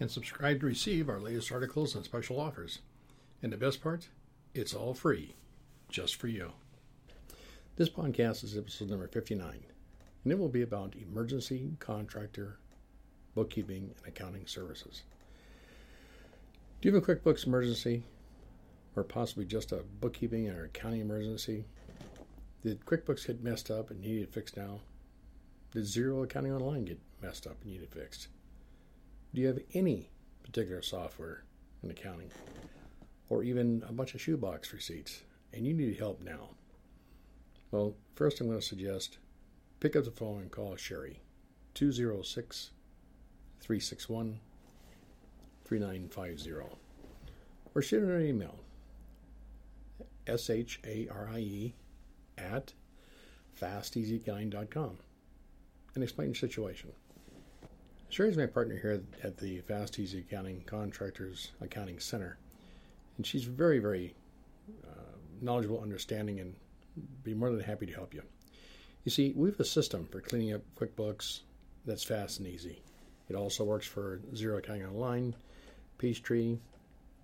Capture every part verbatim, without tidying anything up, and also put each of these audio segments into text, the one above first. and subscribe to receive our latest articles and special offers. And the best part, it's all free, just for you. This podcast is episode number fifty-nine, and it will be about emergency contractor bookkeeping and accounting services. Do you have a QuickBooks emergency, or possibly just a bookkeeping or accounting emergency? Did QuickBooks get messed up and need it fixed now? Did Xero Accounting Online get messed up and need it fixed? Do you have any particular software in accounting, or even a bunch of shoebox receipts, and you need help now? Well, first I'm going to suggest pick up the phone and call Sharie, two oh six, three six one, three nine five zero, or shoot her an email, S H A R I E at fast easy accounting dot com, and explain your situation. Sherry's my partner here at the Fast Easy Accounting Contractors Accounting Center, and she's very, very uh, knowledgeable, understanding, and be more than happy to help you. You see, we have a system for cleaning up QuickBooks that's fast and easy. It also works for Xero Accounting Online, Peachtree,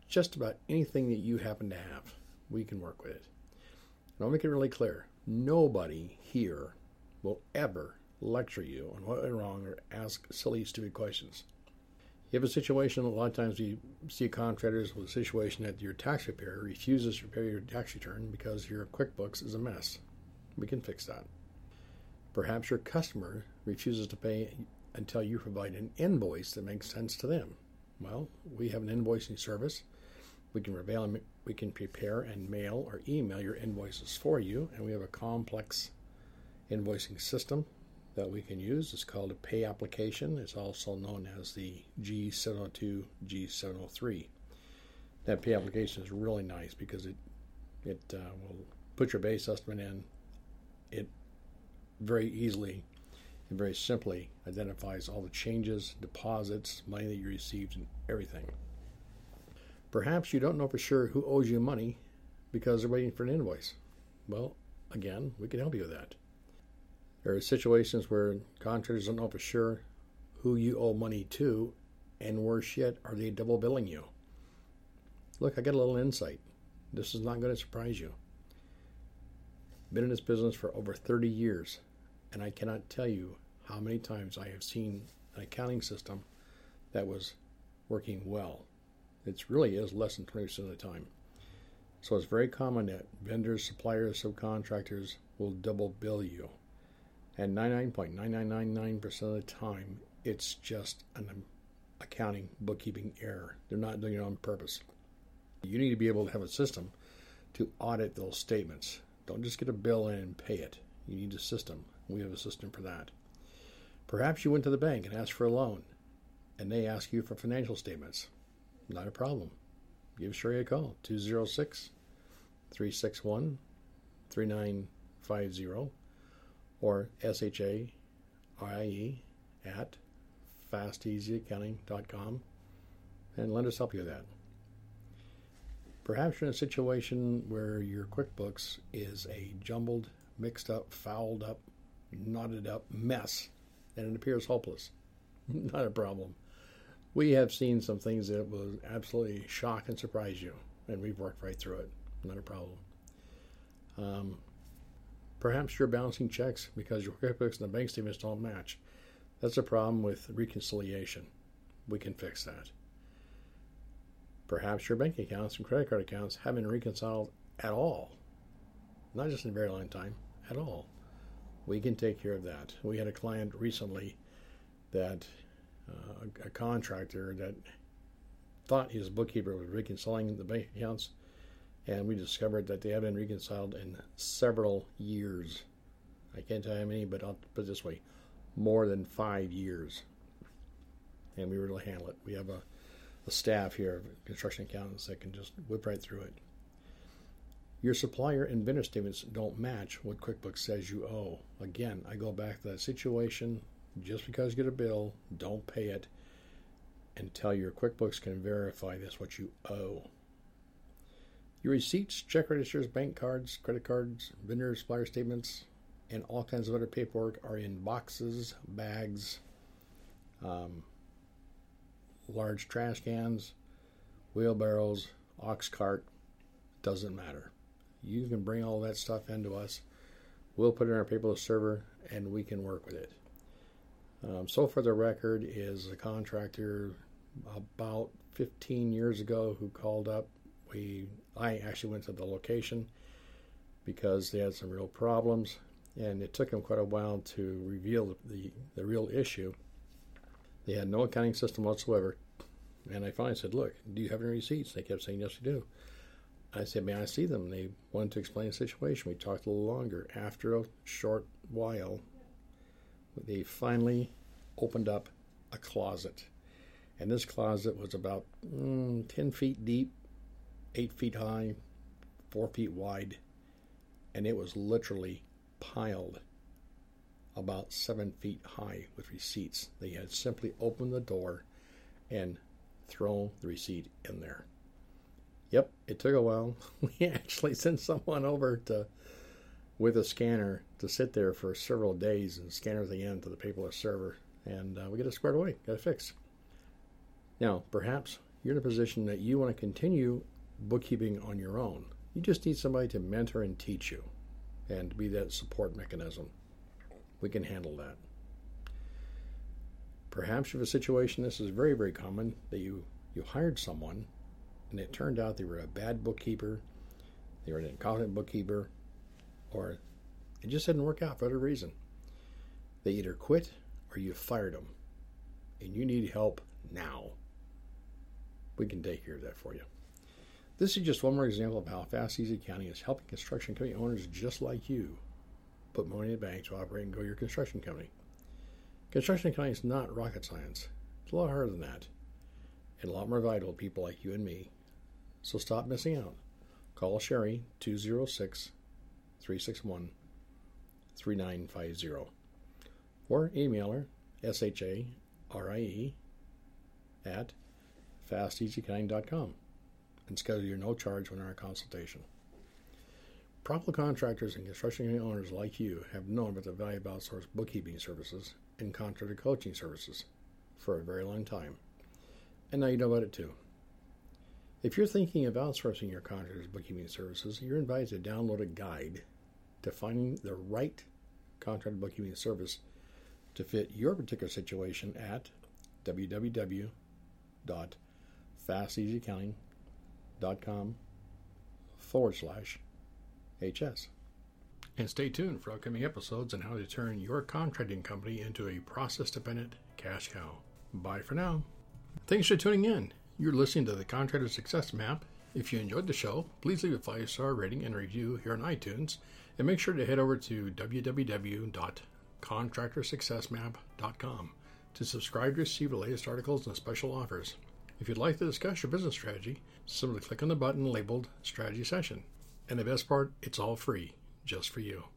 just about anything that you happen to have, we can work with it. And I'll make it really clear, nobody here will ever lecture you on what went wrong or ask silly, stupid questions. You have a situation, a lot of times you see contractors with a situation that your tax preparer refuses to prepare your tax return because your QuickBooks is a mess. We can fix that. Perhaps your customer refuses to pay until you provide an invoice that makes sense to them. Well, we have an invoicing service. We can, prevail, we can prepare and mail or email your invoices for you, and we have a complex invoicing system that we can use. It's called a pay application. It's also known as the G seven oh two, G seven oh three. That pay application is really nice because it it uh, will put your base estimate in. It very easily and very simply identifies all the changes, deposits, money that you received, and everything. Perhaps you don't know for sure who owes you money because they're waiting for an invoice. Well, again, we can help you with that. There are situations where contractors don't know for sure who you owe money to, and worse yet, are they double billing you? Look, I got a little insight. This is not going to surprise you. Been in this business for over thirty years, and I cannot tell you how many times I have seen an accounting system that was working well. It really is less than twenty percent of the time. So it's very common that vendors, suppliers, subcontractors will double bill you. And ninety-nine point nine nine nine nine percent of the time, it's just an accounting, bookkeeping error. They're not doing it on purpose. You need to be able to have a system to audit those statements. Don't just get a bill in and pay it. You need a system. We have a system for that. Perhaps you went to the bank and asked for a loan, and they ask you for financial statements. Not a problem. Give Sharie a call, two oh six, three six one, three nine five zero. Or S H A R I E at fast easy accounting dot com, and let us help you with that. Perhaps you're in a situation where your QuickBooks is a jumbled, mixed up, fouled up, knotted up mess, and it appears hopeless. Not a problem. We have seen some things that will absolutely shock and surprise you, and we've worked right through it. Not a problem. Um... Perhaps you're bouncing checks because your QuickBooks and the bank statements don't match. That's a problem with reconciliation. We can fix that. Perhaps your bank accounts and credit card accounts haven't been reconciled at all. Not just in a very long time, at all. We can take care of that. We had a client recently that uh, a, a contractor that thought his bookkeeper was reconciling the bank accounts, and we discovered that they haven't been reconciled in several years. I can't tell you how many, but I'll put it this way, more than five years. And we were able to handle it. We have a, a the staff here, construction accountants, that can just whip right through it. Your supplier and vendor statements don't match what QuickBooks says you owe. Again, I go back to that situation. Just because you get a bill, don't pay it until your QuickBooks can verify that's what you owe. Your receipts, check registers, bank cards, credit cards, vendor supplier statements, and all kinds of other paperwork are in boxes, bags, um, large trash cans, wheelbarrows, ox cart. Doesn't matter. You can bring all that stuff into us. We'll put it in our paperless server, and we can work with it. Um, so for the record is a contractor about fifteen years ago who called up. We I actually went to the location because they had some real problems, and it took them quite a while to reveal the, the real issue. They had no accounting system whatsoever, and I finally said, look, do you have any receipts? They kept saying, yes, we do. I said, may I see them? And they wanted to explain the situation. We talked a little longer. After a short while, they finally opened up a closet. And this closet was about mm, ten feet deep, eight feet high, four feet wide. And it was literally piled about seven feet high with receipts. They had simply opened the door and thrown the receipt in there. Yep, it took a while. We actually sent someone over to with a scanner to sit there for several days and scan everything in to the paperless server, and uh, we got it squared away, got it fixed. Now, perhaps you're in a position that you want to continue bookkeeping on your own. You just need somebody to mentor and teach you and be that support mechanism. We can handle that. Perhaps you have a situation, this is very, very common, that you, you hired someone and it turned out they were a bad bookkeeper, they were an incompetent bookkeeper, or it just didn't work out for whatever reason. They either quit or you fired them, and you need help now. We can take care of that for you. This is just one more example of how Fast Easy Accounting is helping construction company owners just like you put money in the bank to operate and grow your construction company. Construction accounting is not rocket science. It's a lot harder than that, and a lot more vital to people like you and me. So stop missing out. Call Sharie two oh six, three six one, three nine five zero or email her S H A R I E at fast easy accounting dot com and schedule your no-charge one-hour consultation. Proper contractors and construction owners like you have known about the value of outsourced bookkeeping services and contractor coaching services for a very long time. And now you know about it too. If you're thinking of outsourcing your contractor's bookkeeping services, you're invited to download a guide to finding the right contractor bookkeeping service to fit your particular situation at www.fasteasyaccounting.com forward slash HS. And stay tuned for upcoming episodes on how to turn your contracting company into a process-dependent cash cow. Bye for now. Thanks for tuning in. You're listening to the Contractor Success Map. If you enjoyed the show, please leave a five-star rating and review here on iTunes, and make sure to head over to w w w dot contractor success map dot com to subscribe to receive the latest articles and special offers. If you'd like to discuss your business strategy, simply click on the button labeled Strategy Session. And the best part, it's all free, just for you.